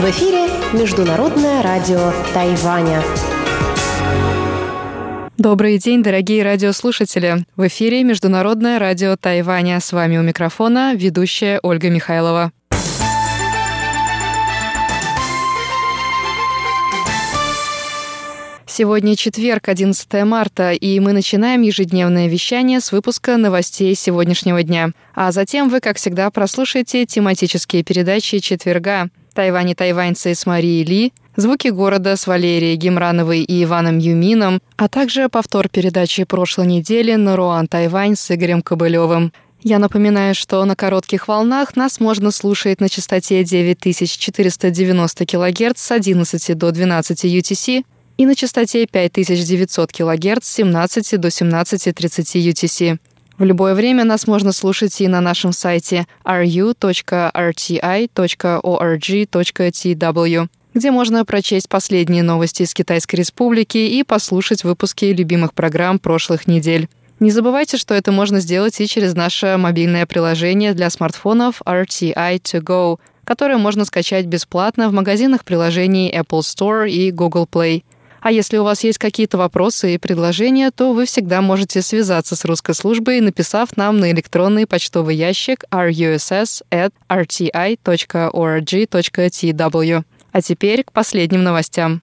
В эфире Международное радио Тайваня. Добрый день, дорогие радиослушатели! В эфире Международное радио Тайваня. С вами у микрофона ведущая Ольга Михайлова. Сегодня четверг, 11 марта, и мы начинаем ежедневное вещание с выпуска новостей сегодняшнего дня. А затем вы, как всегда, прослушаете тематические передачи четверга «Тайвань и тайваньцы» с Марией Ли, «Звуки города» с Валерией Гимрановой и Иваном Юмином, а также повтор передачи прошлой недели «Наруан, Тайвань» с Игорем Кобылевым. Я напоминаю, что на коротких волнах нас можно слушать на частоте 9490 кГц с 11 до 12 UTC и на частоте 5900 кГц с 17 до 17.30 UTC. В любое время нас можно слушать и на нашем сайте ru.rti.org.tw, где можно прочесть последние новости из Китайской Республики и послушать выпуски любимых программ прошлых недель. Не забывайте, что это можно сделать и через наше мобильное приложение для смартфонов RTI to Go, которое можно скачать бесплатно в магазинах приложений Apple Store и Google Play. А если у вас есть какие-то вопросы и предложения, то вы всегда можете связаться с русской службой, написав нам на электронный почтовый ящик russ@rti.org.tw. А теперь к последним новостям.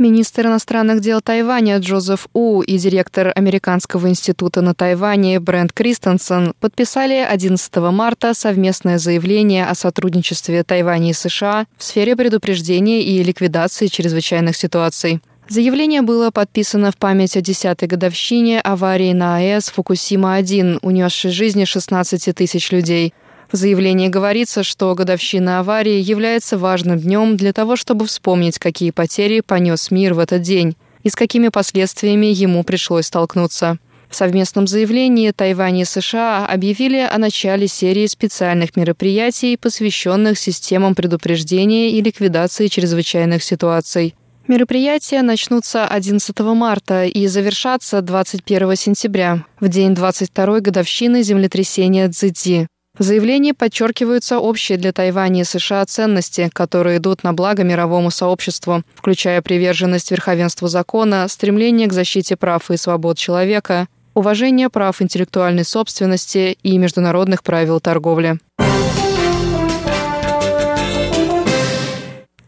Министр иностранных дел Тайваня Джозеф У и директор Американского института на Тайване Брент Кристенсон подписали 11 марта совместное заявление о сотрудничестве Тайваня и США в сфере предупреждения и ликвидации чрезвычайных ситуаций. Заявление было подписано в память о 10-й годовщине аварии на АЭС «Фукусима-1», унесшей жизни 16 тысяч людей. В заявлении говорится, что годовщина аварии является важным днем для того, чтобы вспомнить, какие потери понес мир в этот день и с какими последствиями ему пришлось столкнуться. В совместном заявлении Тайвань и США объявили о начале серии специальных мероприятий, посвященных системам предупреждения и ликвидации чрезвычайных ситуаций. Мероприятия начнутся 11 марта и завершатся 21 сентября, в день 22-й годовщины землетрясения Цзицзи. В заявлении подчеркиваются общие для Тайваня и США ценности, которые идут на благо мировому сообществу, включая приверженность верховенству закона, стремление к защите прав и свобод человека, уважение прав интеллектуальной собственности и международных правил торговли.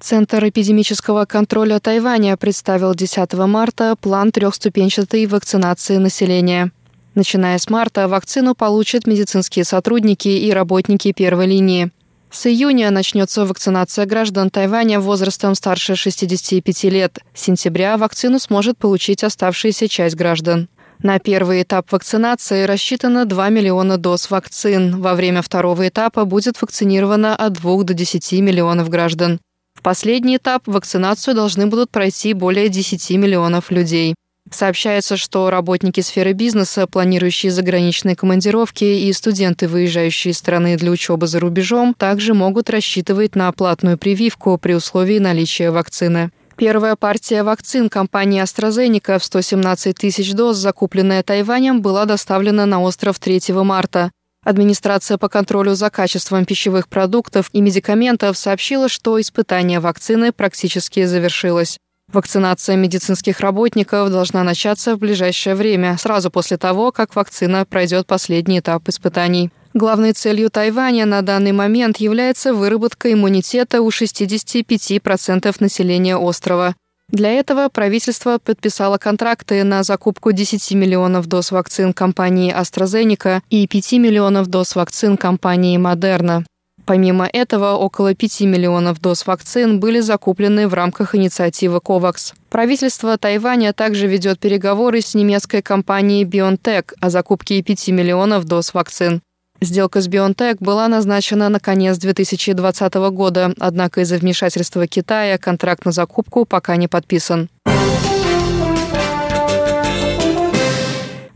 Центр эпидемического контроля Тайваня представил 10 марта план трехступенчатой вакцинации населения. Начиная с марта вакцину получат медицинские сотрудники и работники первой линии. С июня начнется вакцинация граждан Тайваня возрастом старше 65 лет. С сентября вакцину сможет получить оставшаяся часть граждан. На первый этап вакцинации рассчитано 2 миллиона доз вакцин. Во время второго этапа будет вакцинировано от 2 до 10 миллионов граждан. В последний этап вакцинацию должны будут пройти более 10 миллионов людей. Сообщается, что работники сферы бизнеса, планирующие заграничные командировки, и студенты, выезжающие из страны для учебы за рубежом, также могут рассчитывать на платную прививку при условии наличия вакцины. Первая партия вакцин компании «АстраЗенека» в 117 тысяч доз, закупленная Тайванем, была доставлена на остров 3 марта. Администрация по контролю за качеством пищевых продуктов и медикаментов сообщила, что испытание вакцины практически завершилось. Вакцинация медицинских работников должна начаться в ближайшее время, сразу после того, как вакцина пройдет последний этап испытаний. Главной целью Тайваня на данный момент является выработка иммунитета у 65% населения острова. Для этого правительство подписало контракты на закупку 10 миллионов доз вакцин компании «АстраЗенека» и 5 миллионов доз вакцин компании «Модерна». Помимо этого, около 5 миллионов доз вакцин были закуплены в рамках инициативы COVAX. Правительство Тайваня также ведет переговоры с немецкой компанией BioNTech о закупке 5 миллионов доз вакцин. Сделка с BioNTech была назначена на конец 2020 года, однако из-за вмешательства Китая контракт на закупку пока не подписан.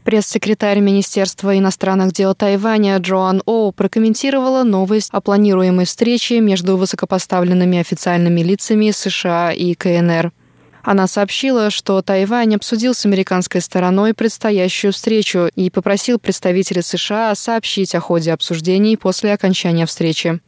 Пресс-секретарь Министерства иностранных дел Тайваня Джоан Оу прокомментировала новость о планируемой встрече между высокопоставленными официальными лицами США и КНР. Она сообщила, что Тайвань обсудил с американской стороной предстоящую встречу и попросил представителей США сообщить о ходе обсуждений после окончания встречи.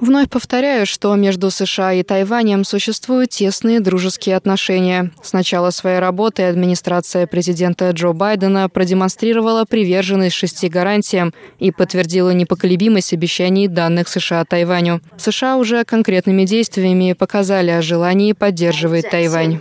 Вновь повторяю, что между США и Тайванем существуют тесные дружеские отношения. С начала своей работы администрация президента Джо Байдена продемонстрировала приверженность 6 гарантиям и подтвердила непоколебимость обещаний, данных США Тайваню. США уже конкретными действиями показали о желании поддерживать Тайвань.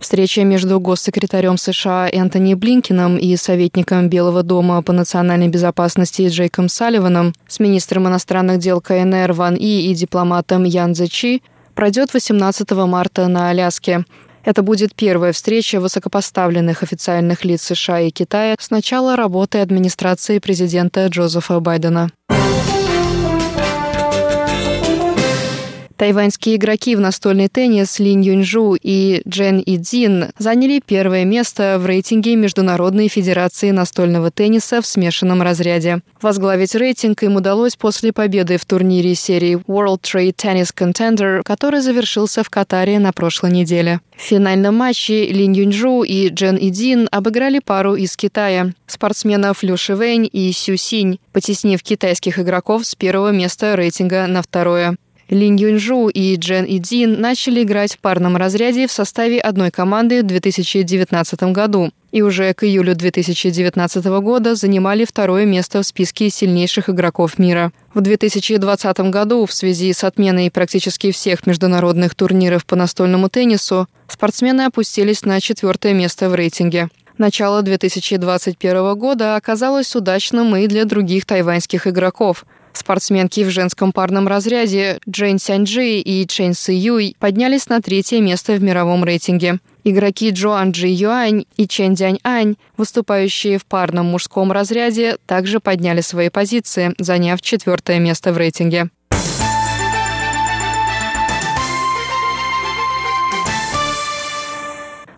Встреча между госсекретарем США Энтони Блинкеном и советником Белого дома по национальной безопасности Джейком Салливаном, с министром иностранных дел КНР Ван И и дипломатом Ян Зе Чи пройдет 18 марта на Аляске. Это будет первая встреча высокопоставленных официальных лиц США и Китая с начала работы администрации президента Джозефа Байдена. Тайваньские игроки в настольный теннис Лінь Юнь-жу и Джен Идзин заняли первое место в рейтинге Международной федерации настольного тенниса в смешанном разряде. Возглавить рейтинг им удалось после победы в турнире серии World Trade Tennis Contender, который завершился в Катаре на прошлой неделе. В финальном матче Линь Юнь-жу и Джен Идзин обыграли пару из Китая – спортсменов Лю Ши Вэнь и Сю Синь, потеснив китайских игроков с первого места рейтинга на второе. Линь Юнь-жу и Джен Идзин начали играть в парном разряде в составе одной команды в 2019 году и уже к июлю 2019 года занимали второе место в списке сильнейших игроков мира. В 2020 году в связи с отменой практически всех международных турниров по настольному теннису спортсмены опустились на 4-е место в рейтинге. Начало 2021 года оказалось удачным и для других тайваньских игроков. Спортсменки в женском парном разряде Джен Сяньджи и Чен Сы Юй поднялись на 3-е место в мировом рейтинге. Игроки Джоан Юань и Чен Дяньань, выступающие в парном мужском разряде, также подняли свои позиции, заняв 4-е место в рейтинге.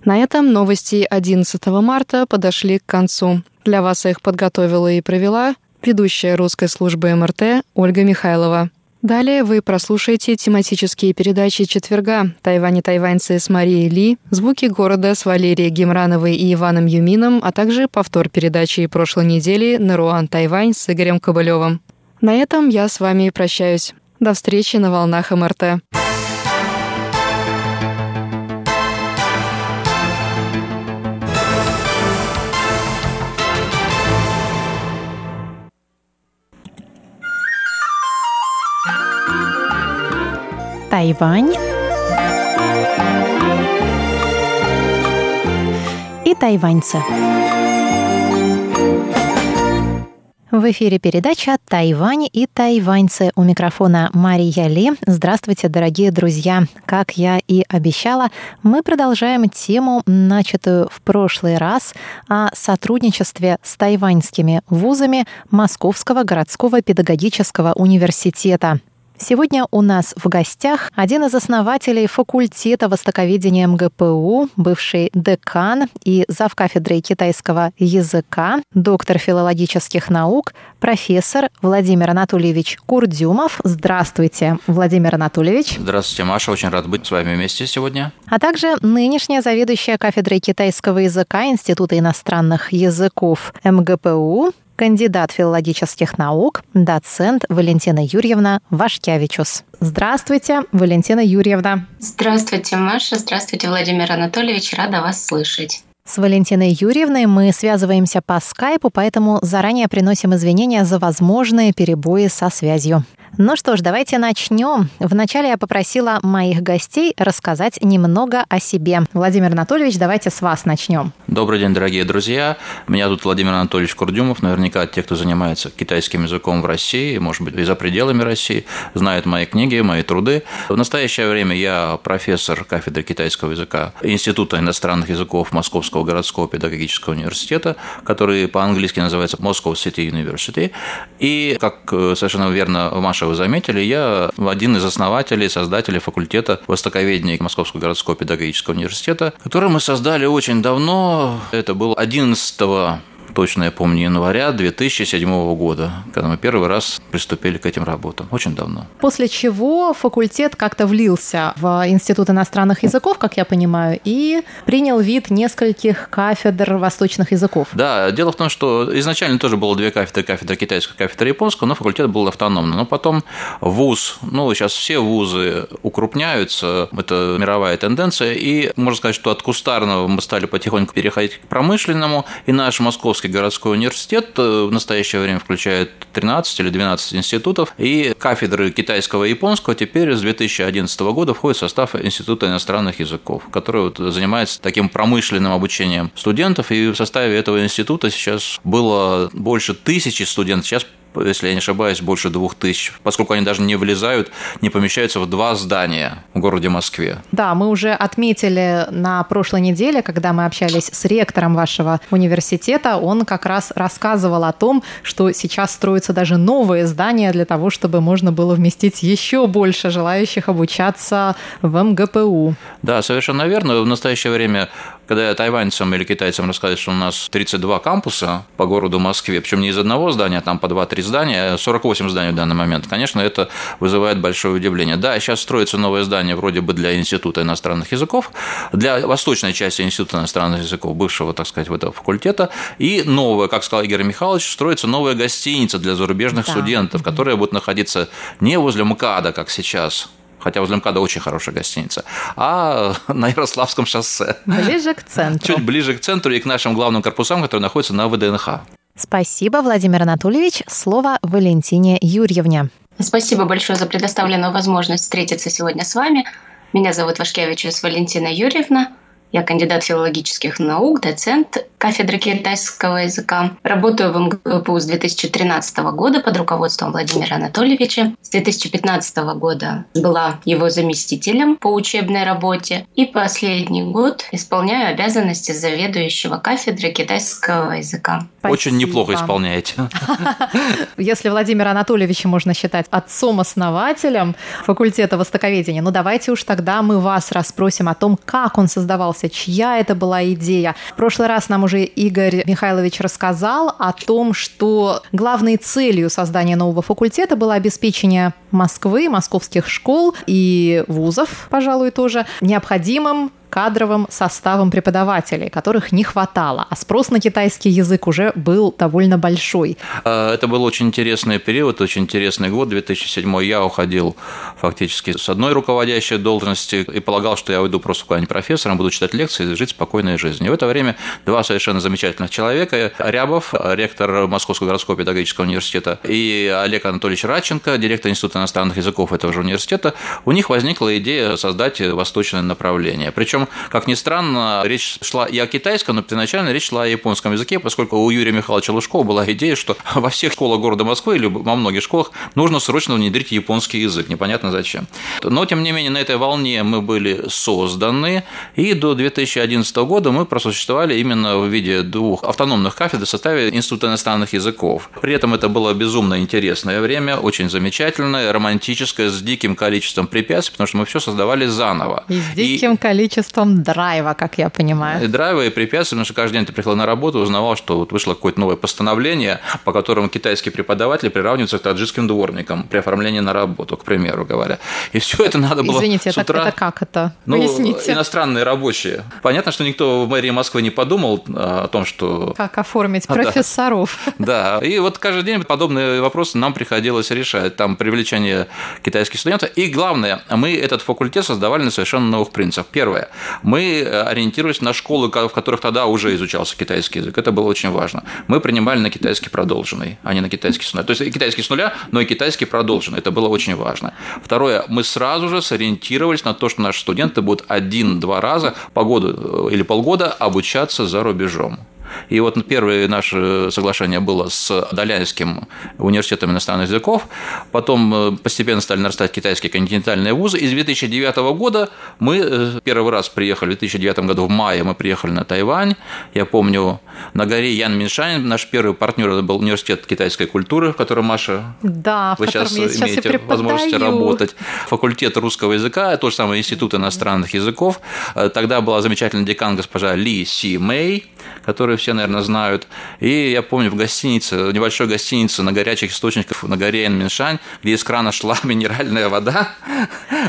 На этом новости 11 марта подошли к концу. Для вас их подготовила и провела ведущая русской службы МРТ Ольга Михайлова. Далее вы прослушаете тематические передачи четверга «Тайвань и тайваньцы» с Марией Ли, «Звуки города» с Валерией Гимрановой и Иваном Юмином, а также повтор передачи прошлой недели «Наруан, Тайвань» с Игорем Кобылевым. На этом я с вами прощаюсь. До встречи на волнах МРТ. Тайвань и тайваньцы. В эфире передача «Тайвань и тайваньцы». У микрофона Мария Ли. Здравствуйте, дорогие друзья. Как я и обещала, мы продолжаем тему, начатую в прошлый раз, о сотрудничестве с тайваньскими вузами Московского городского педагогического университета. Сегодня у нас в гостях один из основателей факультета востоковедения МГПУ, бывший декан и завкафедрой китайского языка, доктор филологических наук, профессор Владимир Анатольевич Курдюмов. Здравствуйте, Владимир Анатольевич. Здравствуйте, Маша. Очень рад быть с вами вместе сегодня. А также нынешняя заведующая кафедрой китайского языка Института иностранных языков МГПУ, кандидат филологических наук, доцент Валентина Юрьевна Вашкявичус. Здравствуйте, Валентина Юрьевна. Здравствуйте, Маша. Здравствуйте, Владимир Анатольевич. Рада вас слышать. С Валентиной Юрьевной мы связываемся по скайпу, поэтому заранее приносим извинения за возможные перебои со связью. Ну что ж, давайте начнем. Вначале я попросила моих гостей рассказать немного о себе. Владимир Анатольевич, давайте с вас начнем. Добрый день, дорогие друзья. Меня тут Владимир Анатольевич Курдюмов. Наверняка те, кто занимается китайским языком в России, может быть, и за пределами России, знают мои книги, мои труды. В настоящее время я профессор кафедры китайского языка Института иностранных языков Московского городского педагогического университета, который по-английски называется Moscow City University. И, как совершенно верно, Маша, вы заметили, я один из основателей, создателей факультета востоковедения Московского городского педагогического университета, который мы создали очень давно. Это был 11 точно я помню, января 2007 года, когда мы первый раз приступили к этим работам. Очень давно. После чего факультет как-то влился в Институт иностранных языков, как я понимаю, и принял вид нескольких кафедр восточных языков. Да, дело в том, что изначально тоже было две кафедры, кафедра китайского, кафедра японского, но факультет был автономный. Но потом вуз, сейчас все вузы укрупняются, это мировая тенденция, и можно сказать, что от кустарного мы стали потихоньку переходить к промышленному, и наш Московский городской университет в настоящее время включает 13 или 12 институтов, и кафедры китайского и японского теперь с 2011 года входят в состав Института иностранных языков, который занимается таким промышленным обучением студентов, и в составе этого института сейчас было больше 1000 студентов, сейчас, если я не ошибаюсь, больше 2000, поскольку они даже не влезают, не помещаются в 2 здания в городе Москве. Да, мы уже отметили на прошлой неделе, когда мы общались с ректором вашего университета, он как раз рассказывал о том, что сейчас строятся даже новые здания для того, чтобы можно было вместить еще больше желающих обучаться в МГПУ. Да, совершенно верно. В настоящее время, когда я тайваньцам или китайцам рассказываю, что у нас 32 кампуса по городу Москве, причем не из одного здания, а там по 2-3 здания, 48 зданий в данный момент, конечно, это вызывает большое удивление. Да, сейчас строится новое здание вроде бы для Института иностранных языков, для восточной части Института иностранных языков, бывшего, так сказать, этого факультета, и новое, как сказал Игорь Михайлович, строится новая гостиница для зарубежных студентов, которая будет находиться не возле МКАДа, как сейчас, хотя возле МКАДа очень хорошая гостиница, а на Ярославском шоссе. Ближе к центру. Чуть ближе к центру и к нашим главным корпусам, которые находятся на ВДНХ. Спасибо, Владимир Анатольевич. Слово Валентине Юрьевне. Спасибо большое за предоставленную возможность встретиться сегодня с вами. Меня зовут Вашкевичус Валентина Юрьевна. Я кандидат филологических наук, доцент кафедры китайского языка. Работаю в МГПУ с 2013 года под руководством Владимира Анатольевича. С 2015 года была его заместителем по учебной работе. И последний год исполняю обязанности заведующего кафедры китайского языка. Спасибо. Очень неплохо исполняете. Если Владимира Анатольевича можно считать отцом-основателем факультета востоковедения, давайте уж тогда мы вас расспросим о том, как он создавал, чья это была идея. В прошлый раз нам уже Игорь Михайлович рассказал о том, что главной целью создания нового факультета было обеспечение Москвы, московских школ и вузов, пожалуй, тоже, необходимым кадровым составом преподавателей, которых не хватало, а спрос на китайский язык уже был довольно большой. Это был очень интересный период, очень интересный год, 2007. Я уходил фактически с одной руководящей должности и полагал, что я уйду просто куда-нибудь профессором, буду читать лекции и жить спокойной жизнью. И в это время два совершенно замечательных человека, Рябов, ректор Московского городского педагогического университета, и Олег Анатольевич Радченко, директор Института иностранных языков этого же университета, у них возникла идея создать восточное направление. Причем, как ни странно, речь шла и о китайском, но первоначально речь шла о японском языке, поскольку у Юрия Михайловича Лужкова была идея, что во всех школах города Москвы или во многих школах нужно срочно внедрить японский язык, непонятно зачем. Но, тем не менее, на этой волне мы были созданы, и до 2011 года мы просуществовали именно в виде двух автономных кафедр в составе Института иностранных языков. При этом это было безумно интересное время, очень замечательное, романтическое, с диким количеством препятствий, потому что мы все создавали заново. И с диким количеством драйва, как я понимаю. И драйва, и препятствия, потому что каждый день ты приходил на работу, узнавал, что вышло какое-то новое постановление, по которому китайские преподаватели приравниваются к таджикским дворникам при оформлении на работу, к примеру говоря. И все это надо было... Извините, с утра... это как это? Поясните. Иностранные рабочие. Понятно, что никто в мэрии Москвы не подумал о том, что... Как оформить профессоров. Да. И вот каждый день подобные вопросы нам приходилось решать. Там привлечение китайских студентов. И главное, мы этот факультет создавали на совершенно новых принципах. Первое. Мы ориентировались на школы, в которых тогда уже изучался китайский язык. Это было очень важно. Мы принимали на китайский продолженный, а не на китайский с нуля. То есть и китайский с нуля, но и китайский продолженный. Это было очень важно. Второе. Мы сразу же сориентировались на то, что наши студенты будут 1-2 раза по году или полгода обучаться за рубежом. И вот первое наше соглашение было с Далянским университетом иностранных языков, потом постепенно стали нарастать китайские континентальные вузы, и с 2009 года мы первый раз приехали, в 2009 году в мае мы приехали на Тайвань, я помню, на горе Ян Миншань, наш первый партнер, это был университет китайской культуры, в котором, Маша, да, вы сейчас имеете возможность работать, факультет русского языка, тот же самый Институт иностранных языков, тогда была замечательная декан госпожа Ли Си Мэй, которая которую все, наверное, знают. И я помню, в гостинице, в небольшой гостинице на горячих источниках на горе Энминшань, где из крана шла минеральная вода,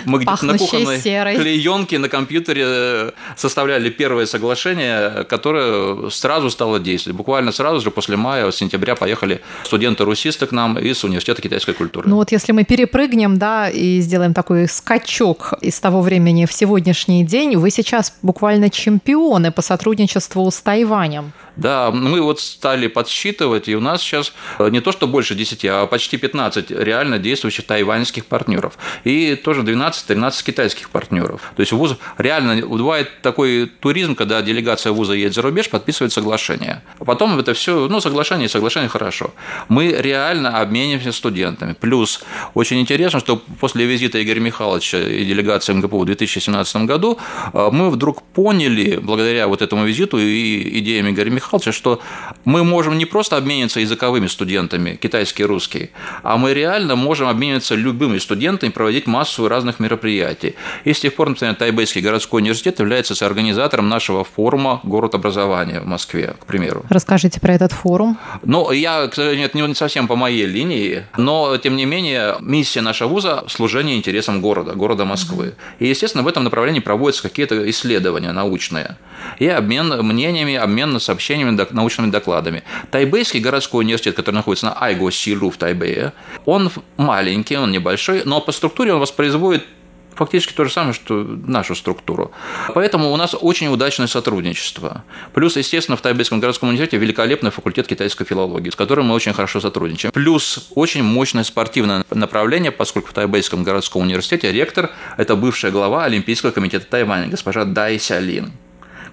мы где-то на кухонной клеенке на компьютере составляли первое соглашение, которое сразу стало действовать. Буквально сразу же после мая, сентября поехали студенты-русисты к нам из университета китайской культуры. Ну вот если мы перепрыгнем, да, и сделаем такой скачок из того времени в сегодняшний день, вы сейчас буквально чемпионы по сотрудничеству с Тайванем. Да, мы вот стали подсчитывать, и у нас сейчас не то что больше 10, а почти 15 реально действующих тайваньских партнеров. И тоже 12-13 китайских партнеров. То есть вуз реально бывает такой туризм, когда делегация вуза едет за рубеж, подписывает соглашение. А потом это все, ну, соглашение хорошо. Мы реально обмениваемся студентами. Плюс очень интересно, что после визита Игоря Михайловича и делегации МГПУ в 2017 году мы вдруг поняли, благодаря вот этому визиту и идеям Игоря Михайловича, что мы можем не просто обмениваться языковыми студентами, китайские и русские, а мы реально можем обмениваться любыми студентами, проводить массу разных мероприятий. И с тех пор, например, Тайбэйский городской университет является соорганизатором нашего форума «Город образования» в Москве, к примеру. Расскажите про этот форум. Ну, я, к сожалению, это не совсем по моей линии, но, тем не менее, миссия нашего вуза – служение интересам города, города Москвы. И, естественно, в этом направлении проводятся какие-то исследования научные. И обмен мнениями, обмен сообщениями, научными докладами. Тайбэйский городской университет, который находится на Айго-Силу в Тайбэе, он маленький, он небольшой, но по структуре он воспроизводит фактически то же самое, что нашу структуру. Поэтому у нас очень удачное сотрудничество. Плюс, естественно, в Тайбэйском городском университете великолепный факультет китайской филологии, с которым мы очень хорошо сотрудничаем. Плюс очень мощное спортивное направление, поскольку в Тайбэйском городском университете ректор – это бывшая глава Олимпийского комитета Тайваня, госпожа Дай Сялин,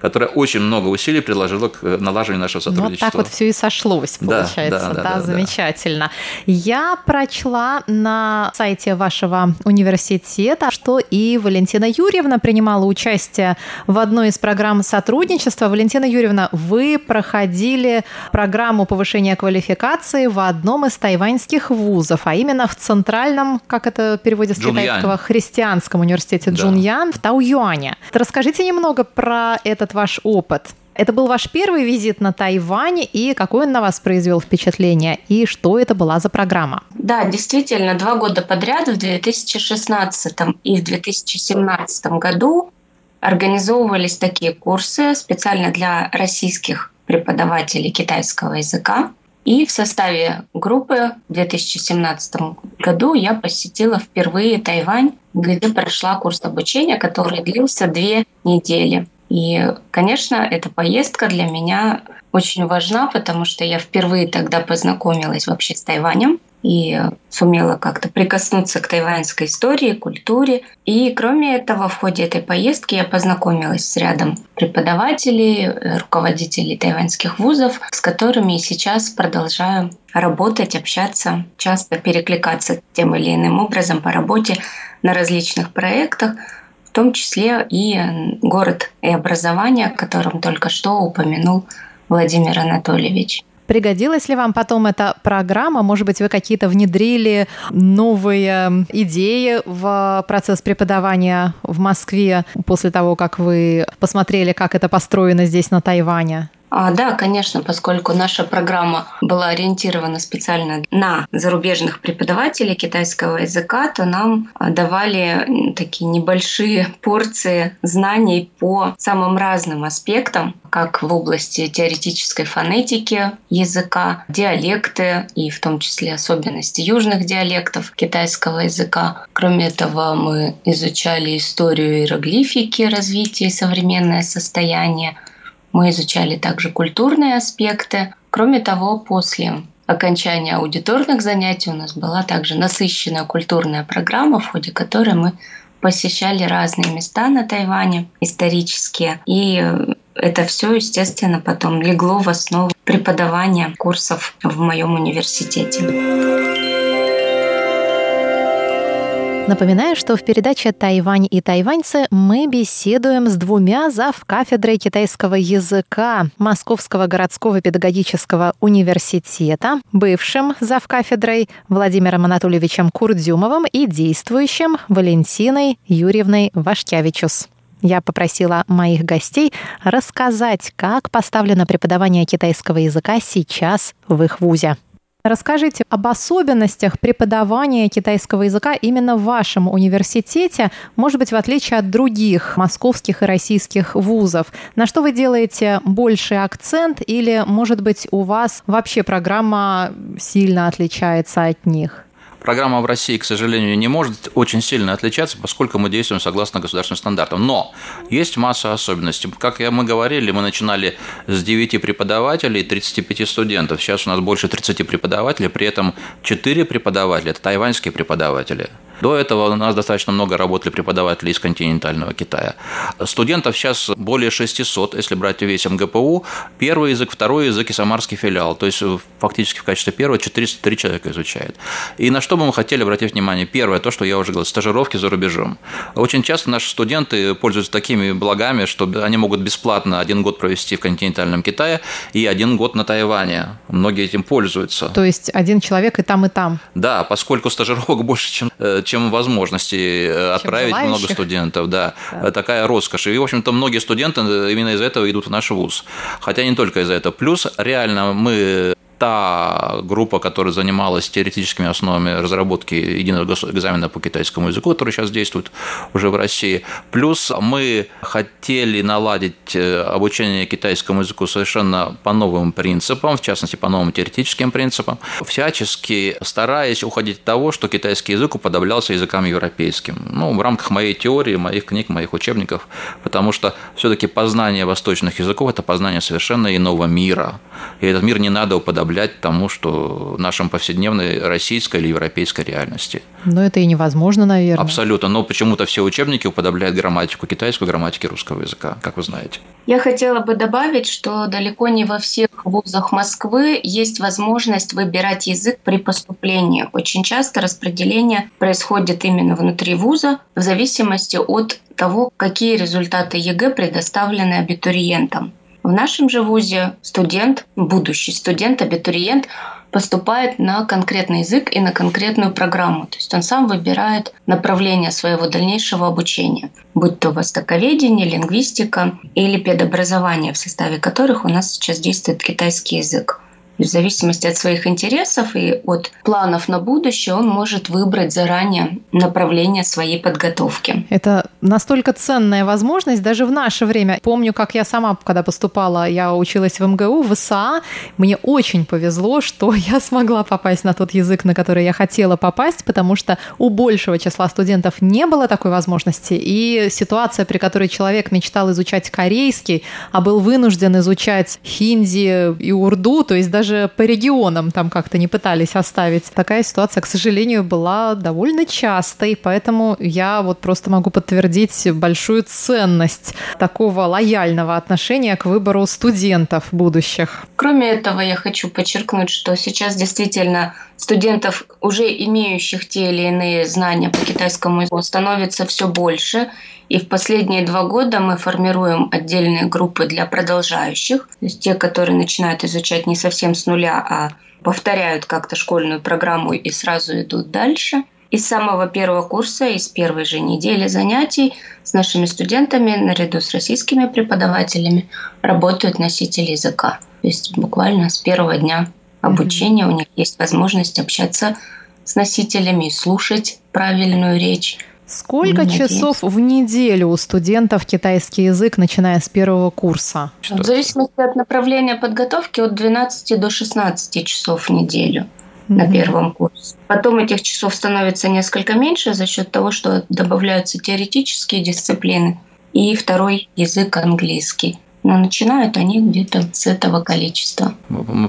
которая очень много усилий приложила к налаживанию нашего сотрудничества. Вот так вот все и сошлось, получается. Да, замечательно. Да. Я прочла на сайте вашего университета, что и Валентина Юрьевна принимала участие в одной из программ сотрудничества. Валентина Юрьевна, вы проходили программу повышения квалификации в одном из тайваньских вузов, а именно в Центральном, как это переводится с китайского, христианском университете Джунъян в Таоюане. Расскажите немного про этот ваш опыт. Это был ваш первый визит на Тайвань, и какое он на вас произвел впечатление, и что это была за программа? Да, действительно, 2 года подряд, в 2016 и в 2017 году организовывались такие курсы специально для российских преподавателей китайского языка. И в составе группы в 2017 году я посетила впервые Тайвань, где прошла курс обучения, который длился 2 недели. И, конечно, эта поездка для меня очень важна, потому что я впервые тогда познакомилась вообще с Тайванем и сумела как-то прикоснуться к тайваньской истории, культуре. И, кроме этого, в ходе этой поездки я познакомилась с рядом преподавателей, руководителей тайваньских вузов, с которыми сейчас продолжаю работать, общаться, часто перекликаться тем или иным образом по работе на различных проектах, в том числе и город и образование, о котором только что упомянул Владимир Анатольевич. Пригодилась ли вам потом эта программа? Может быть, вы какие-то внедрили новые идеи в процесс преподавания в Москве после того, как вы посмотрели, как это построено здесь, на Тайване? Да, конечно, поскольку наша программа была ориентирована специально на зарубежных преподавателей китайского языка, то нам давали такие небольшие порции знаний по самым разным аспектам, как в области теоретической фонетики языка, диалекты и в том числе особенности южных диалектов китайского языка. Кроме этого, мы изучали историю иероглифики, развитие и современное состояние. Мы изучали также культурные аспекты. Кроме того, после окончания аудиторных занятий у нас была также насыщенная культурная программа, в ходе которой мы посещали разные места на Тайване, исторические. И это все, естественно, потом легло в основу преподавания курсов в моем университете. Напоминаю, что в передаче «Тайвань и тайваньцы» мы беседуем с 2 завкафедрой китайского языка Московского городского педагогического университета, бывшим завкафедрой Владимиром Анатольевичем Курдюмовым и действующим Валентиной Юрьевной Вашкявичус. я попросила моих гостей рассказать, как поставлено преподавание китайского языка сейчас в их вузе. Расскажите об особенностях преподавания китайского языка именно в вашем университете, может быть, в отличие от других московских и российских вузов. На что вы делаете больший акцент или, может быть, у вас вообще программа сильно отличается от них? Программа в России, к сожалению, не может очень сильно отличаться, поскольку мы действуем согласно государственным стандартам. Но есть масса особенностей. Как мы говорили, мы начинали с 9 преподавателей и 35 студентов. Сейчас у нас больше 30 преподавателей, при этом 4 преподавателя – это тайваньские преподаватели. До этого у нас достаточно много работали преподавателей из континентального Китая. Студентов сейчас более 600, если брать весь МГПУ. Первый язык, второй язык и самарский филиал. То есть, фактически в качестве первого 403 человека изучает. И на что бы мы хотели обратить внимание? Первое, то, что я уже говорил, стажировки за рубежом. Очень часто наши студенты пользуются такими благами, что они могут бесплатно 1 год провести в континентальном Китае и 1 год на Тайване. Многие этим пользуются. То есть, 1 человек и там, и там? Да, поскольку стажировок больше, чем возможности отправить желающих. Много студентов. Да. Такая роскошь. И, в общем-то, многие студенты именно из-за этого идут в наш вуз. Хотя не только из-за этого. Плюс, реально, та группа, которая занималась теоретическими основами разработки единого экзамена по китайскому языку, который сейчас действует уже в России. Плюс мы хотели наладить обучение китайскому языку совершенно по новым принципам, в частности, по новым теоретическим принципам, всячески стараясь уходить от того, что китайский язык уподоблялся языкам европейским. В рамках моей теории, моих книг, моих учебников, потому что все-таки познание восточных языков – это познание совершенно иного мира. И этот мир не надо уподоблять тому, что в нашей повседневной российской или европейской реальности. Но это и невозможно, наверное. Абсолютно. Но почему-то все учебники уподобляют грамматику китайскую, грамматике русского языка, как вы знаете. Я хотела бы добавить, что далеко не во всех вузах Москвы есть возможность выбирать язык при поступлении. Очень часто распределение происходит именно внутри вуза в зависимости от того, какие результаты ЕГЭ предоставлены абитуриентам. В нашем же вузе студент, будущий студент, абитуриент поступает на конкретный язык и на конкретную программу. То есть он сам выбирает направление своего дальнейшего обучения, будь то востоковедение, лингвистика или педобразование, в составе которых у нас сейчас действует китайский язык. В зависимости от своих интересов и от планов на будущее он может выбрать заранее направление своей подготовки. Это настолько ценная возможность даже в наше время. Помню, как я сама, когда поступала, я училась в МГУ, в ИСА. Мне очень повезло, что я смогла попасть на тот язык, на который я хотела попасть, потому что у большего числа студентов не было такой возможности. И ситуация, при которой человек мечтал изучать корейский, а был вынужден изучать хинди и урду, то есть даже по регионам там как-то не пытались оставить. Такая ситуация, к сожалению, была довольно частой, поэтому я просто могу подтвердить большую ценность такого лояльного отношения к выбору студентов будущих. Кроме этого, я хочу подчеркнуть, что сейчас действительно студентов, уже имеющих те или иные знания по китайскому языку, становится все больше. И в последние 2 года мы формируем отдельные группы для продолжающих, то есть те, которые начинают изучать не совсем с нуля, а повторяют как-то школьную программу и сразу идут дальше. И с самого первого курса, и с первой же недели занятий с нашими студентами, наряду с российскими преподавателями, работают носители языка. То есть буквально с первого дня обучения у них есть возможность общаться с носителями, слушать правильную речь. Сколько часов в неделю у студентов китайский язык, начиная с первого курса? В зависимости от направления подготовки, от 12 до 16 часов в неделю на первом курсе. Потом этих часов становится несколько меньше за счет того, что добавляются теоретические дисциплины и второй язык английский. Но начинают они где-то с этого количества.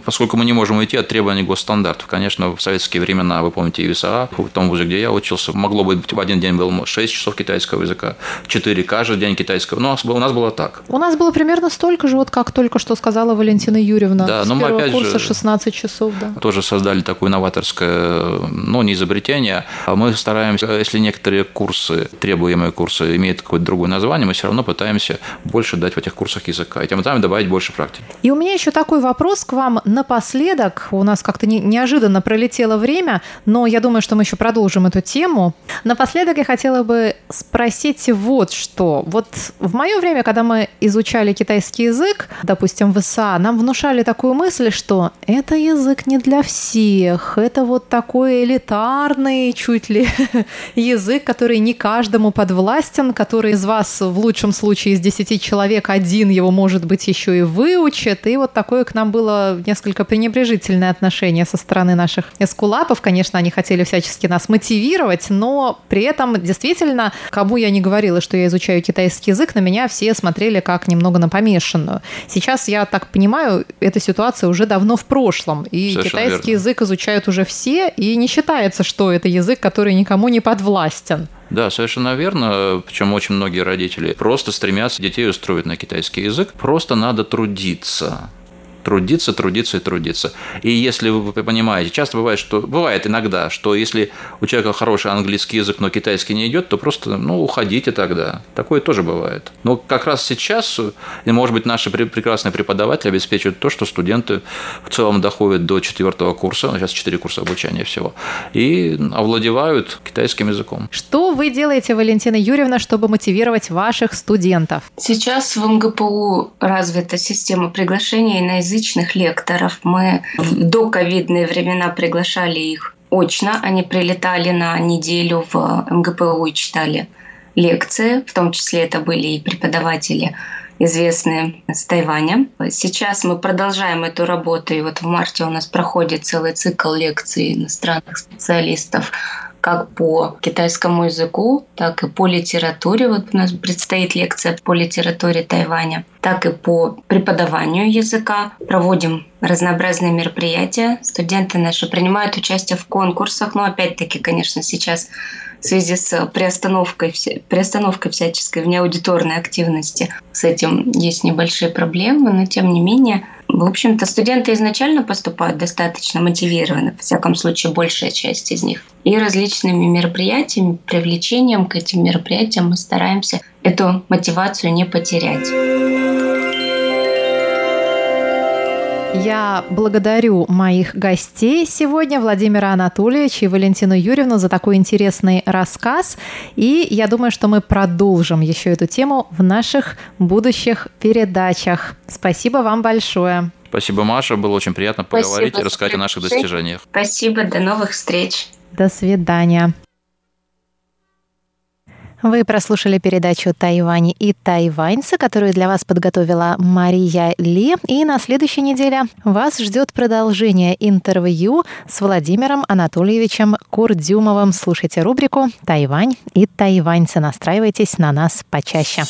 Поскольку мы не можем уйти от требований госстандартов, конечно, в советские времена, вы помните, и в ИСА, в том вузе, где я учился, могло быть, в один день было 6 часов китайского языка, 4 каждый день китайского. Но у нас было так. У нас было примерно столько же, как только что сказала Валентина Юрьевна. Да, но мы опять же 16 часов, да. Тоже создали такое инноваторское, не изобретение. Мы стараемся, если некоторые курсы, требуемые курсы, имеют какое-то другое название, мы все равно пытаемся больше дать в этих курсах язык. языка, и тем самым добавить больше практики. И у меня еще такой вопрос к вам напоследок. У нас как-то неожиданно пролетело время, но я думаю, что мы еще продолжим эту тему. Напоследок я хотела бы спросить вот что. Вот в мое время, когда мы изучали китайский язык, допустим, в ИСА, нам внушали такую мысль, что это язык не для всех, это вот такой элитарный чуть ли язык, который не каждому подвластен, который из вас в лучшем случае из 10 человек один его, может быть, еще и выучит. И вот такое к нам было несколько пренебрежительное отношение со стороны наших эскулапов. Конечно, они хотели всячески нас мотивировать, но при этом действительно, кому я не говорила, что я изучаю китайский язык, на меня все смотрели как немного на помешанную. Сейчас, я так понимаю, эта ситуация уже давно в прошлом. И китайский язык изучают уже все, и не считается, что это язык, который никому не подвластен. Да, совершенно верно, причем очень многие родители просто стремятся детей устроить на китайский язык, просто надо трудиться. Трудиться. И если вы понимаете, часто бывает, что бывает иногда, что если у человека хороший английский язык, но китайский не идет, то просто, уходите тогда. Такое тоже бывает. Но как раз сейчас, может быть, наши прекрасные преподаватели обеспечивают то, что студенты в целом доходят до 4 курса, сейчас 4 курса обучения всего, и овладевают китайским языком. Что вы делаете, Валентина Юрьевна, чтобы мотивировать ваших студентов? Сейчас в МГПУ развита система приглашений на язык лекторов. Мы в доковидные времена приглашали их очно. Они прилетали на неделю в МГПУ и читали лекции. В том числе это были и преподаватели, известные с Тайваня. Сейчас мы продолжаем эту работу. И вот в марте у нас проходит целый цикл лекций иностранных специалистов как по китайскому языку, так и по литературе. Вот у нас предстоит лекция по литературе Тайваня, так и по преподаванию языка. Проводим разнообразные мероприятия. Студенты наши принимают участие в конкурсах. Опять-таки, конечно, сейчас в связи с приостановкой всяческой внеаудиторной активности с этим есть небольшие проблемы, но тем не менее, в общем-то, студенты изначально поступают достаточно мотивированно, во всяком случае, большая часть из них. И различными мероприятиями, привлечением к этим мероприятиям мы стараемся эту мотивацию не потерять. Я благодарю моих гостей сегодня, Владимира Анатольевича и Валентину Юрьевну, за такой интересный рассказ. И я думаю, что мы продолжим еще эту тему в наших будущих передачах. Спасибо вам большое. Спасибо, Маша. Было очень приятно поговорить и рассказать о наших достижениях. Спасибо. До новых встреч. До свидания. Вы прослушали передачу «Тайвань и тайваньцы», которую для вас подготовила Мария Ли. И на следующей неделе вас ждет продолжение интервью с Владимиром Анатольевичем Курдюмовым. Слушайте рубрику «Тайвань и тайваньцы». Настраивайтесь на нас почаще.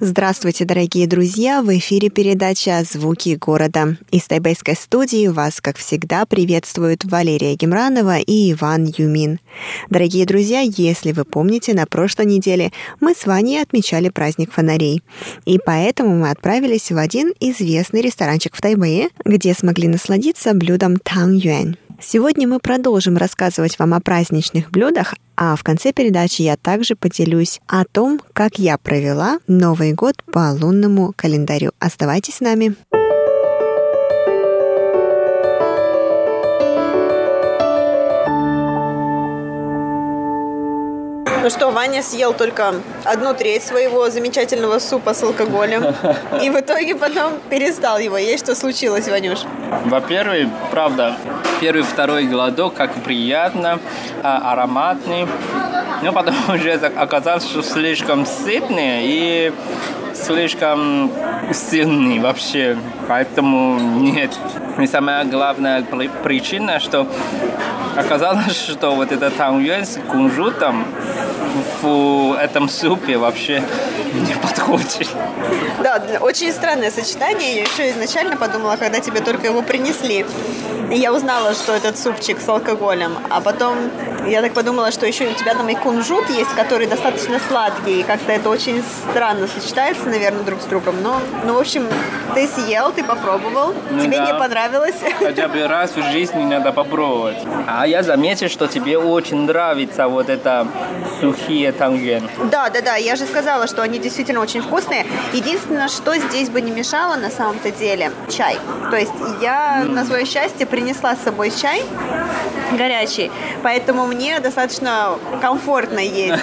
Здравствуйте, дорогие друзья! В эфире передача «Звуки города». Из тайбэйской студии вас, как всегда, приветствуют Валерия Гимранова и Иван Юмин. Дорогие друзья, если вы помните, на прошлой неделе мы с Ваней отмечали праздник фонарей. И поэтому мы отправились в один известный ресторанчик в Тайбэе, где смогли насладиться блюдом танг-юань. Сегодня мы продолжим рассказывать вам о праздничных блюдах, а в конце передачи я также поделюсь о том, как я провела Новый год по лунному календарю. Оставайтесь с нами. Ну что, Ваня съел только 1/3 своего замечательного супа с алкоголем. И в итоге потом перестал его есть. Что случилось, Ванюш? Во-первых, правда, первый-второй голодок, как приятно, ароматный. Но потом уже оказалось, что слишком сытный и слишком сильный вообще. Поэтому нет. И самая главная причина, что оказалось, что вот этот танг-юань с кунжутом в этом супе вообще не подходит. Да, очень странное сочетание. Я еще изначально подумала, когда тебе только его принесли. И я узнала, что этот супчик с алкоголем. А потом Я так подумала, что еще у тебя там и кунжут есть, который достаточно сладкий, и как-то это очень странно сочетается, наверное, друг с другом. Но, ну, в общем, ты съел, ты попробовал, ну, тебе да. не понравилось. Хотя бы раз в жизни надо попробовать. А я заметил, что тебе очень нравится вот это сухие тангьен. Да, я же сказала, что они действительно очень вкусные. Единственное, что здесь бы не мешало на самом-то деле, чай. То есть я на свое счастье принесла с собой чай горячий, поэтому мне достаточно комфортно есть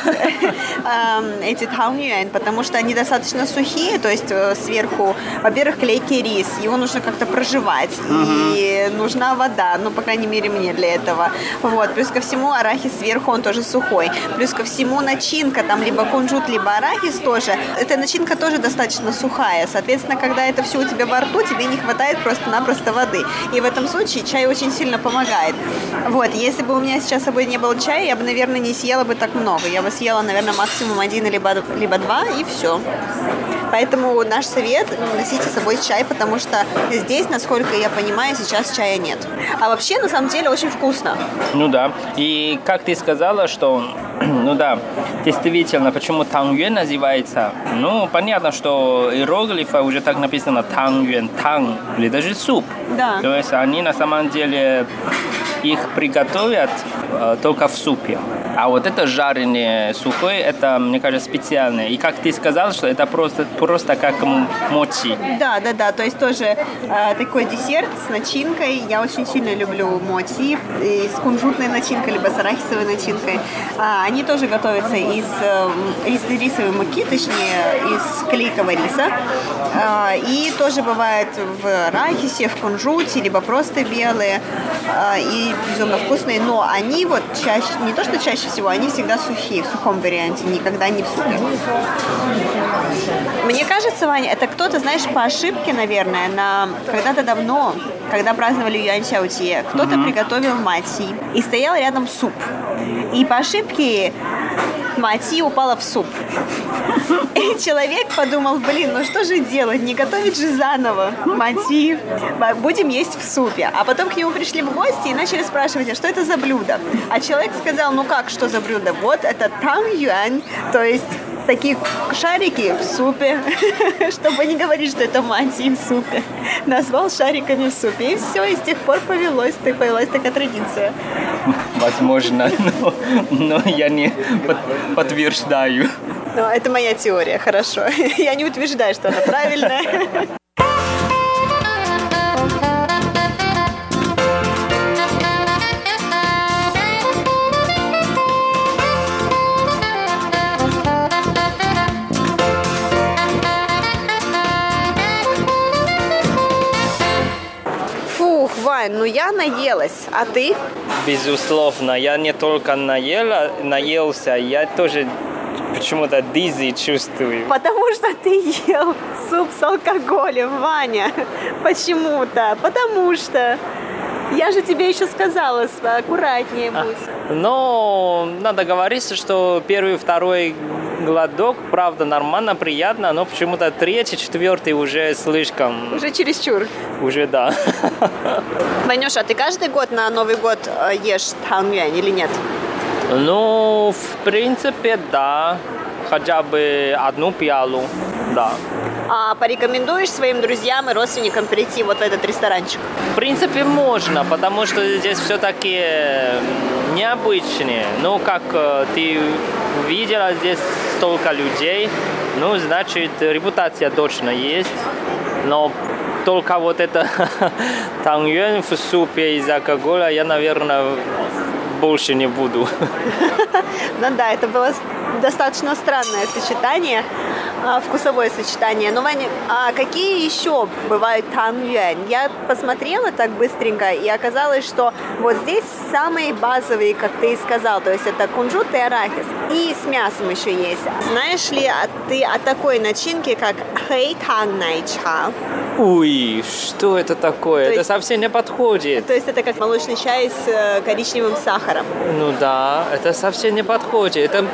эти таунюэн, потому что они достаточно сухие, то есть сверху, во-первых, клейкий рис, его нужно как-то прожевать, и нужна вода, ну, по крайней мере, мне для этого. Вот, плюс ко всему арахис сверху, он тоже сухой, плюс ко всему начинка, там либо кунжут, либо арахис тоже, эта начинка тоже достаточно сухая, соответственно, когда это все у тебя во рту, тебе не хватает просто-напросто воды, и в этом случае чай очень сильно помогает. Вот, если бы у меня сейчас с собой не было чая, я бы, наверное, не съела бы так много. Я бы съела, наверное, максимум один либо два, и все. Поэтому наш совет – носите с собой чай, потому что здесь, насколько я понимаю, сейчас чая нет. А вообще, на самом деле, очень вкусно. Ну да. И как ты сказала, что, ну да, действительно, почему тангюэн называется? Ну, понятно, что иероглифы уже так написано тангюэн, танг, или даже суп. Да. То есть они на самом деле их приготовят только в супе. А вот это жареное сухое, это, мне кажется, специальное. И как ты сказал, что это просто как мочи. Да. То есть тоже такой десерт с начинкой. Я очень сильно люблю мочи с кунжутной начинкой, либо с арахисовой начинкой. Они тоже готовятся из рисовой муки, точнее, из клейкого риса. И тоже бывает в арахисе, в кунжуте, либо просто белые. И безумно вкусные. Но они вот чаще, не то что чаще всего, они всегда сухие, в сухом варианте, никогда не в супе. Мне кажется, Ваня, это кто-то, знаешь, по ошибке, наверное, когда-то давно, когда праздновали Юань Сяотье, кто-то приготовил мати и стоял рядом суп. И по ошибке мати упала в суп. И человек подумал, блин, ну что же делать, не готовить же заново мати, будем есть в супе. А потом к нему пришли в гости и начали спрашивать, а что это за блюдо? А человек сказал, ну как, что за блюдо? Вот это танг-юань, то есть такие шарики в супе, чтобы не говорить, что это мати в супе. Назвал шариками в супе, и все, и с тех пор появилась такая традиция. Возможно, но я не подтверждаю. Но это моя теория, хорошо. Я не утверждаю, что она правильная. Ну, я наелась, а ты? Безусловно, я не только наелся, я тоже почему-то диззи чувствую. Потому что ты ел суп с алкоголем, Ваня. Почему-то, потому что. Я же тебе еще сказала, аккуратнее будь. Но надо говорить, что первый, второй глоток, правда, нормально, приятно, но почему-то третий, четвертый уже слишком... Уже чересчур. Уже, да. Ванюша, а ты каждый год на Новый год ешь тангюань или нет? Ну, в принципе, да. Хотя бы одну пиалу, да. А порекомендуешь своим друзьям и родственникам прийти вот в этот ресторанчик? В принципе, можно, потому что здесь все-таки необычные. Ну, как ты видела, здесь столько людей, ну, значит, репутация точно есть. Но только вот это тангюэн в супе из алкоголя я, наверное, больше не буду. Ну да, это было достаточно странное сочетание. Вкусовое сочетание. Ну, Ваня, а какие еще бывают тангюань? Я посмотрела так быстренько, и оказалось, что вот здесь самые базовые, как ты и сказал, то есть это кунжут и арахис. И с мясом еще есть. Знаешь ли ты о такой начинке, как хэйтангнайча? Ой, что это такое? Это совсем не подходит. То есть это как молочный чай с коричневым сахаром. Ну да, это совсем не подходит. Это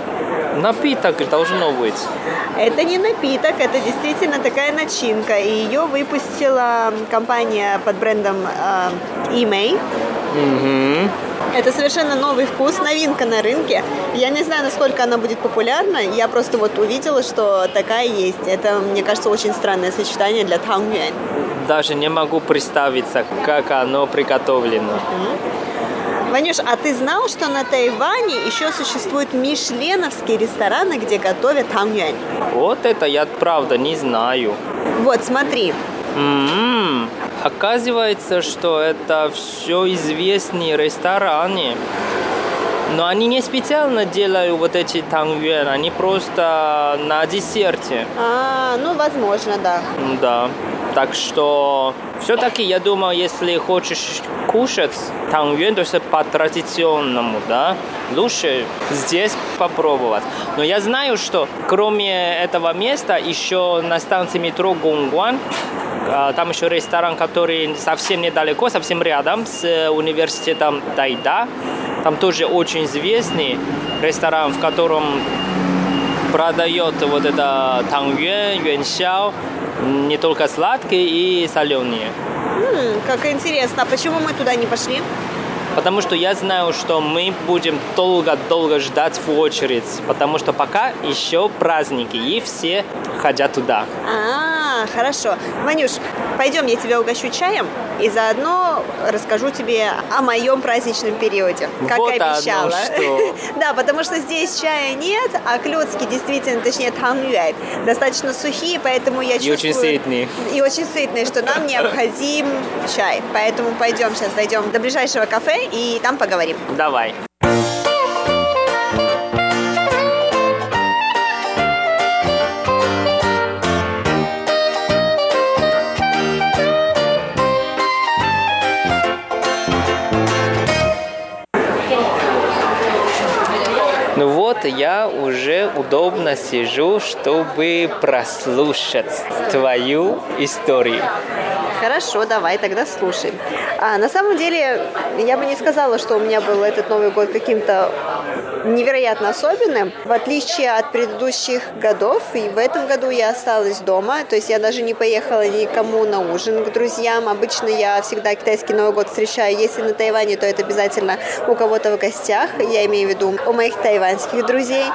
напиток должно быть. Это не напиток, это действительно такая начинка. И ее выпустила компания под брендом Имэй. Это совершенно новый вкус, новинка на рынке. Я не знаю, насколько она будет популярна. Я просто вот увидела, что такая есть. Это, мне кажется, очень странное сочетание для тангюань. Даже не могу представиться, как оно приготовлено. Ванюш, а ты знал, что на Тайване еще существуют мишленовские рестораны, где готовят тангюань? Вот это я правда не знаю. Вот, смотри. Оказывается, что это все известные рестораны, но они не специально делают вот эти тангюэн, они просто на десерте. Ну, возможно, да. Да. Так что все-таки, я думаю, если хочешь кушать тангюэн, то есть по-традиционному, да, лучше здесь попробовать. Но я знаю, что кроме этого места, еще на станции метро Гунгуан, там еще ресторан, который совсем недалеко, совсем рядом с университетом Тайда. Там тоже очень известный ресторан, в котором продает вот это тангюэн, юэньсяо, не только сладкие и соленые. Как интересно. А почему мы туда не пошли? Потому что я знаю, что мы будем долго-долго ждать в очередь, потому что пока еще праздники, и все ходят туда. Хорошо. Ванюш, пойдем, я тебя угощу чаем, и заодно расскажу тебе о моем праздничном периоде, как вот и обещала. Да, потому что здесь чая нет, а клёцки действительно, точнее тангюань, достаточно сухие, поэтому я чувствую... И очень сытные, что нам необходим чай. Поэтому пойдем сейчас, дойдем до ближайшего кафе, и там поговорим. Давай. Ну вот, я уже удобно сижу, чтобы прослушать твою историю. Хорошо, давай, тогда слушай. На самом деле, я бы не сказала, что у меня был этот Новый год каким-то невероятно особенным. В отличие от предыдущих годов, и в этом году я осталась дома, то есть я даже не поехала никому на ужин к друзьям. Обычно я всегда китайский Новый год встречаю. Если на Тайване, то это обязательно у кого-то в гостях, я имею в виду у моих тайваньских друзей,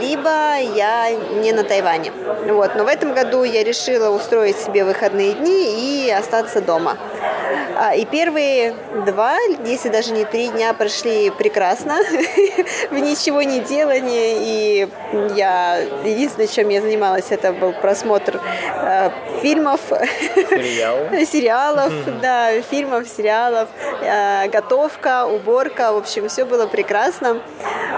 либо я не на Тайване. Вот. Но в этом году я решила устроить себе выходные дни и остаться дома. И первые 2, если даже не 3 дня прошли прекрасно, в ничего не делании, и я единственное, чем я занималась, это был просмотр фильмов, сериалов, да, фильмов, сериалов, готовка, уборка, в общем, все было прекрасно.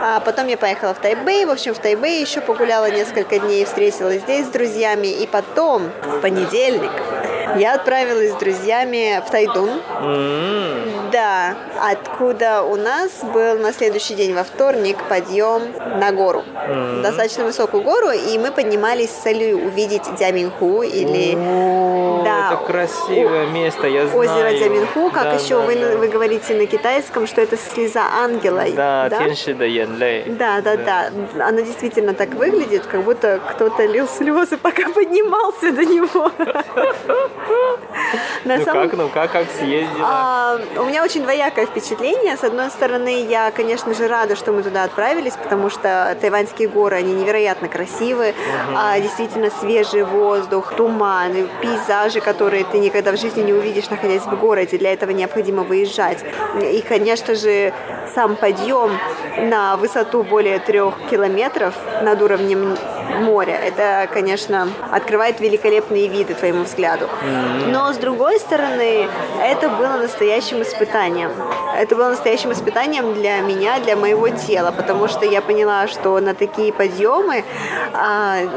А потом я поехала в Тайбэй, в общем, в Тайбэй еще погуляла несколько дней, встретилась здесь с друзьями, и потом в понедельник я отправилась с друзьями в Тайдун, да, откуда у нас был на следующий день во вторник подъем на гору, достаточно высокую гору, и мы поднимались с целью увидеть Дяминху или... да, это красивое место, я знаю. Озеро Дяминху, как да, еще да, вы говорите на китайском, что это слеза ангела. Да, тяньши да янлэй. Да, она действительно так выглядит, как будто кто-то лил слезы, пока поднимался до него. Как съездила? У меня очень двоякое впечатление. С одной стороны, я, конечно же, рада, что мы туда отправились, потому что тайваньские горы, они невероятно красивые, действительно свежий воздух, туман, пейзажи, которые ты никогда в жизни не увидишь, находясь в городе. Для этого необходимо выезжать. И, конечно же, сам подъем на высоту более 3 километров над уровнем моря, это, конечно, открывает великолепные виды твоему взгляду. Но, с другой стороны, это было настоящим испытанием. Это было настоящим испытанием для меня, для моего тела, потому что я поняла, что на такие подъемы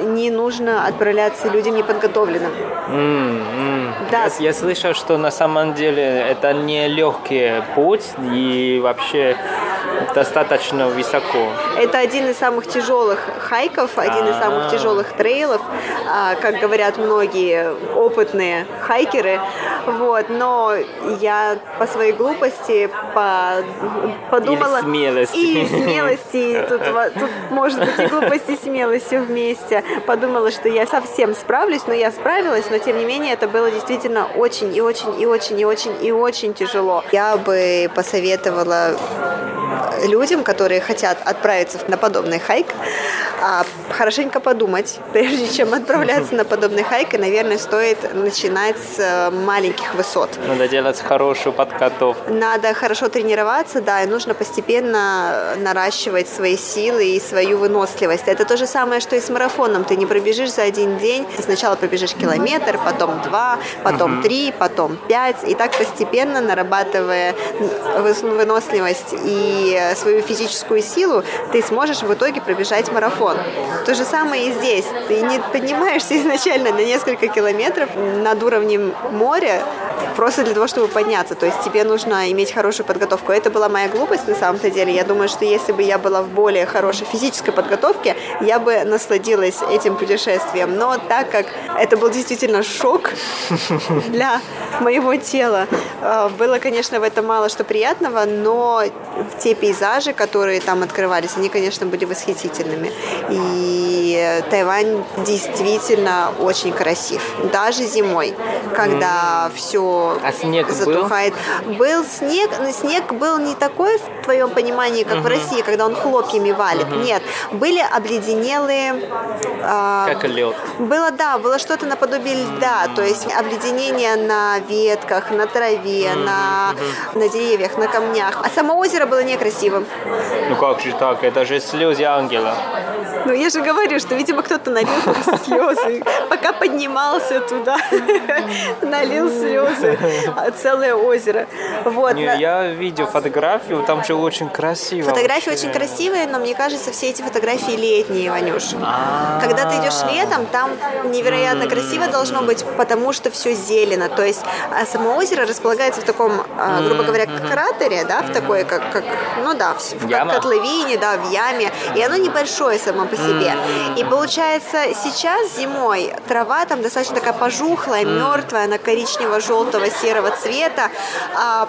не нужно отправляться людям неподготовленным. Да. Я слышал, что на самом деле это не легкий путь, и вообще достаточно высоко. Это один из самых тяжелых хайков, один из самых тяжелых трейлов, как говорят многие опытные хайкеры. Вот, но я по своей глупости подумала... И смелости. И смелости, тут может быть и глупость, и смелость все вместе. Подумала, что я совсем справлюсь, но я справилась, но тем не менее это было действительно очень и очень и очень и очень и очень тяжело. Я бы посоветовала людям, которые хотят отправиться на подобный хайк, хорошенько подумать, прежде чем отправляться на подобный хайк, и, наверное, стоит начинать с маленьких высот. Надо делать хорошую подготовку. Надо хорошо тренироваться, да, и нужно постепенно наращивать свои силы и свою выносливость. Это то же самое, что и с марафоном. Ты не пробежишь за один день. Ты сначала пробежишь километр, потом 2, потом 3, потом 5, и так постепенно, нарабатывая выносливость и свою физическую силу, ты сможешь в итоге пробежать марафон. То же самое и здесь. Ты не поднимаешься изначально на несколько километров над уровнем моря просто для того, чтобы подняться. То есть тебе нужно иметь хорошую подготовку. Это была моя глупость на самом-то деле. Я думаю, что если бы я была в более хорошей физической подготовке, я бы насладилась этим путешествием. Но так как это был действительно шок для моего тела, было, конечно, в этом мало что приятного, но те пейзажи, которые там открывались, они, конечно, были восхитительными. И Тайвань действительно очень красив. Даже зимой, когда все затухает. Был снег, но снег был не такой, в твоем понимании, как в России, когда он хлопьями валит. Нет, были обледенелые... как лед. Было что-то наподобие льда, то есть обледенение на ветках, на траве, на деревьях, на камнях. А само озеро было некрасивым. Ну как же так? Это же слезы ангела. Ну я же говорю, что, видимо, кто-то налил слезы. Пока поднимался туда, налил слезы. Целое озеро. Вот. Не, я видел фотографию, там же очень красиво. Фотографии очень красивые, но мне кажется, все эти фотографии летние, Ванюш. Когда ты идешь летом, там невероятно красиво должно быть, потому что все зелено. То есть само озеро располагается в таком, грубо говоря, кратере, да, в такой, как, ну да, в котловине, да, в яме. И оно небольшое само по себе. И получается, сейчас зимой трава там достаточно такая пожухлая, мертвая, она коричнево-желтого, серого цвета.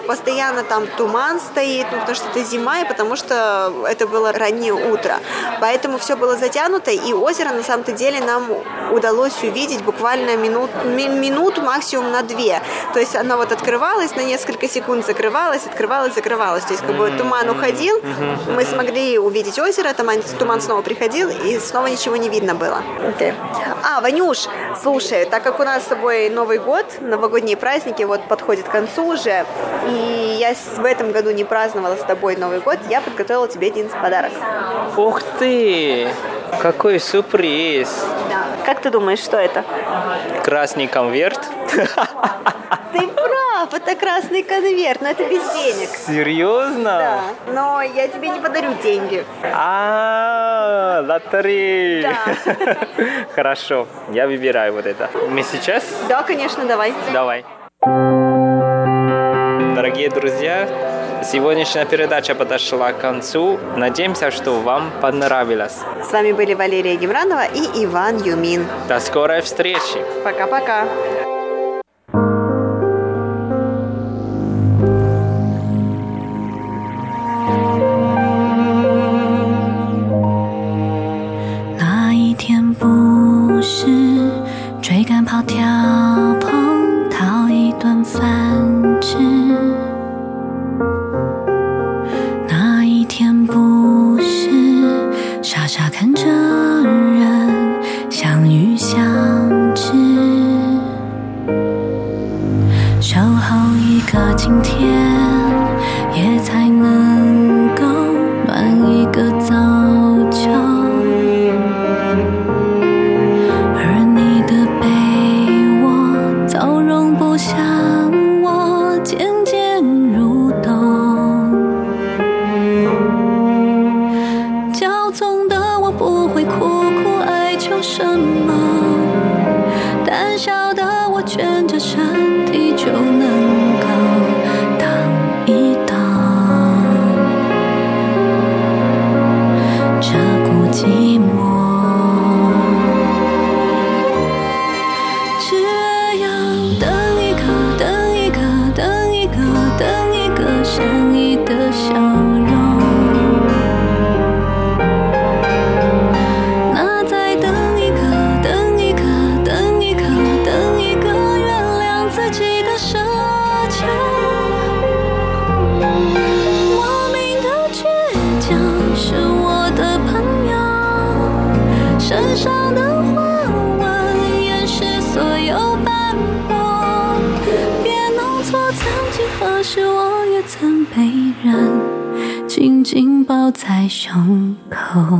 Постоянно там туман стоит, ну, потому что это зима, и потому что это было раннее утро. Поэтому все было затянуто, и озеро на самом-то деле нам удалось увидеть буквально минуту, максимум на 2. То есть оно вот открывалось, на несколько секунд закрывалось, открывалось, закрывалось. То есть как бы туман уходил, мы смогли увидеть озеро, туман снова приходил, и снова ничего не видно было. Okay. Ванюш, слушай, так как у нас с тобой Новый год, новогодние праздники вот подходят к концу уже, и я в этом году не праздновала с тобой Новый год, я подготовила тебе один подарок. Ух ты! Какой сюрприз! Да. Как ты думаешь, что это? Красный конверт. Ты прав, это красный конверт, но это без денег. Серьезно? Да, но я тебе не подарю деньги. Лотерея. Да. Хорошо, я выбираю вот это. Мы сейчас? Да, конечно, давай. Давай. Дорогие друзья, сегодняшняя передача подошла к концу. Надеемся, что вам понравилось. С вами были Валерия Гимранова и Иван Юмин. До скорой встречи. Пока-пока. Change 着身体就能够挡一挡紧紧抱在胸口。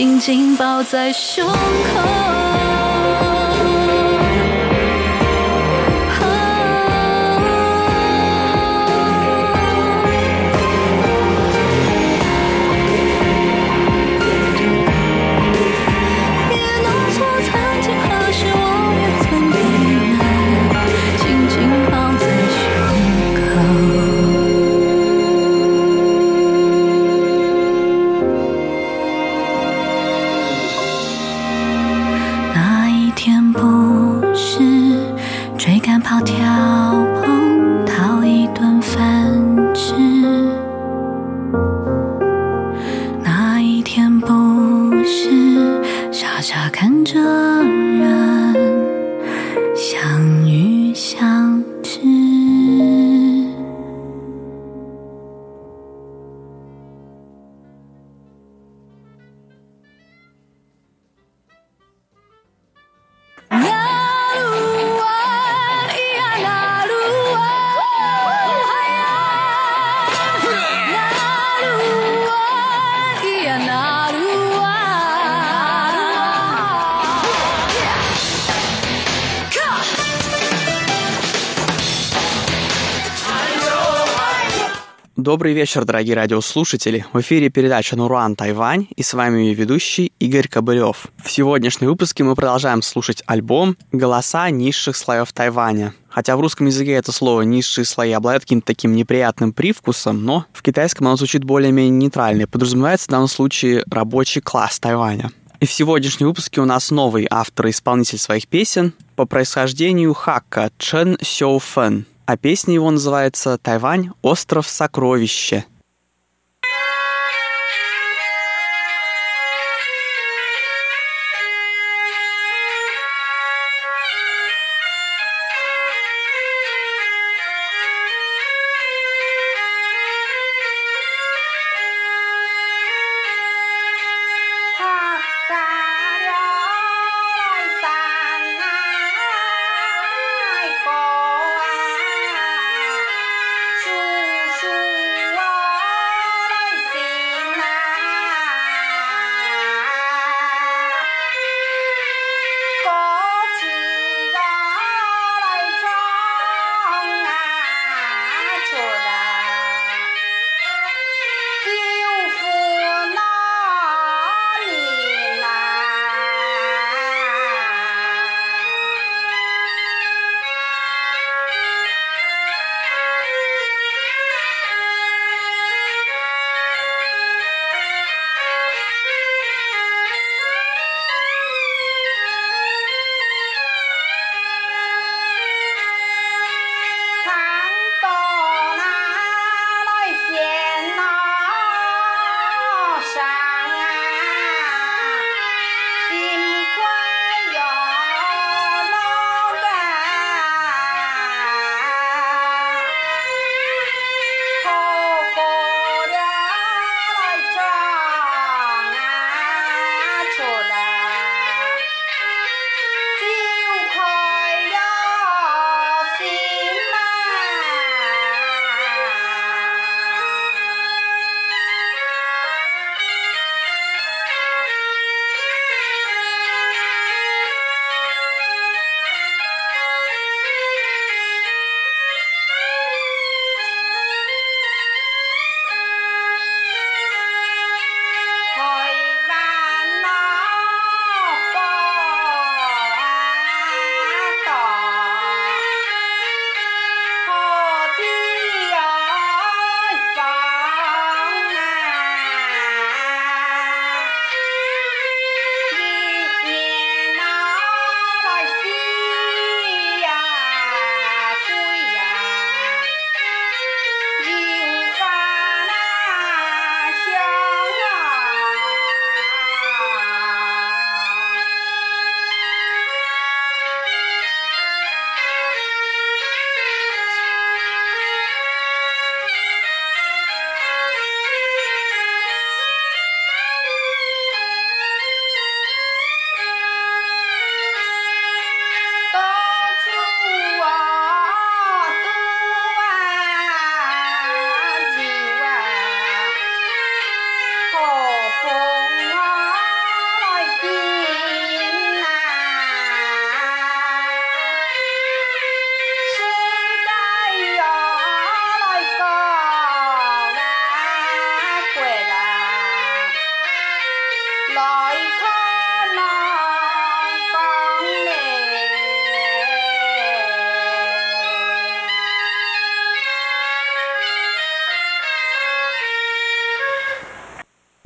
紧紧抱在胸口。 Добрый вечер, дорогие радиослушатели. В эфире передача «Наруан, Тайвань», и с вами ее ведущий Игорь Кобылев. В сегодняшнем выпуске мы продолжаем слушать альбом «Голоса низших слоев Тайваня». Хотя в русском языке это слово «низшие слои» обладает каким-то таким неприятным привкусом, но в китайском оно звучит более-менее нейтрально. Подразумевается в данном случае рабочий класс Тайваня. И в сегодняшнем выпуске у нас новый автор и исполнитель своих песен по происхождению хакка Чен Сяо Фэн. А песня его называется «Тайвань. Остров сокровища».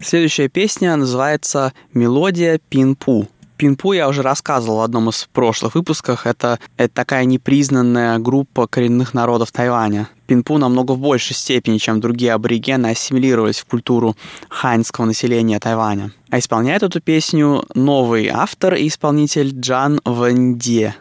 Следующая песня называется «Мелодия Пинпу». Пинпу я уже рассказывал в одном из прошлых выпусках. Это такая непризнанная группа коренных народов Тайваня. Пинпу намного в большей степени, чем другие аборигены, ассимилировались в культуру ханьского населения Тайваня. А исполняет эту песню новый автор и исполнитель Джан Вэньде.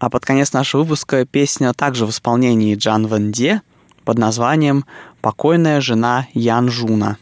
А под конец нашего выпуска песня также в исполнении Джан Вэньде под названием «Покойная жена Ян Жуна».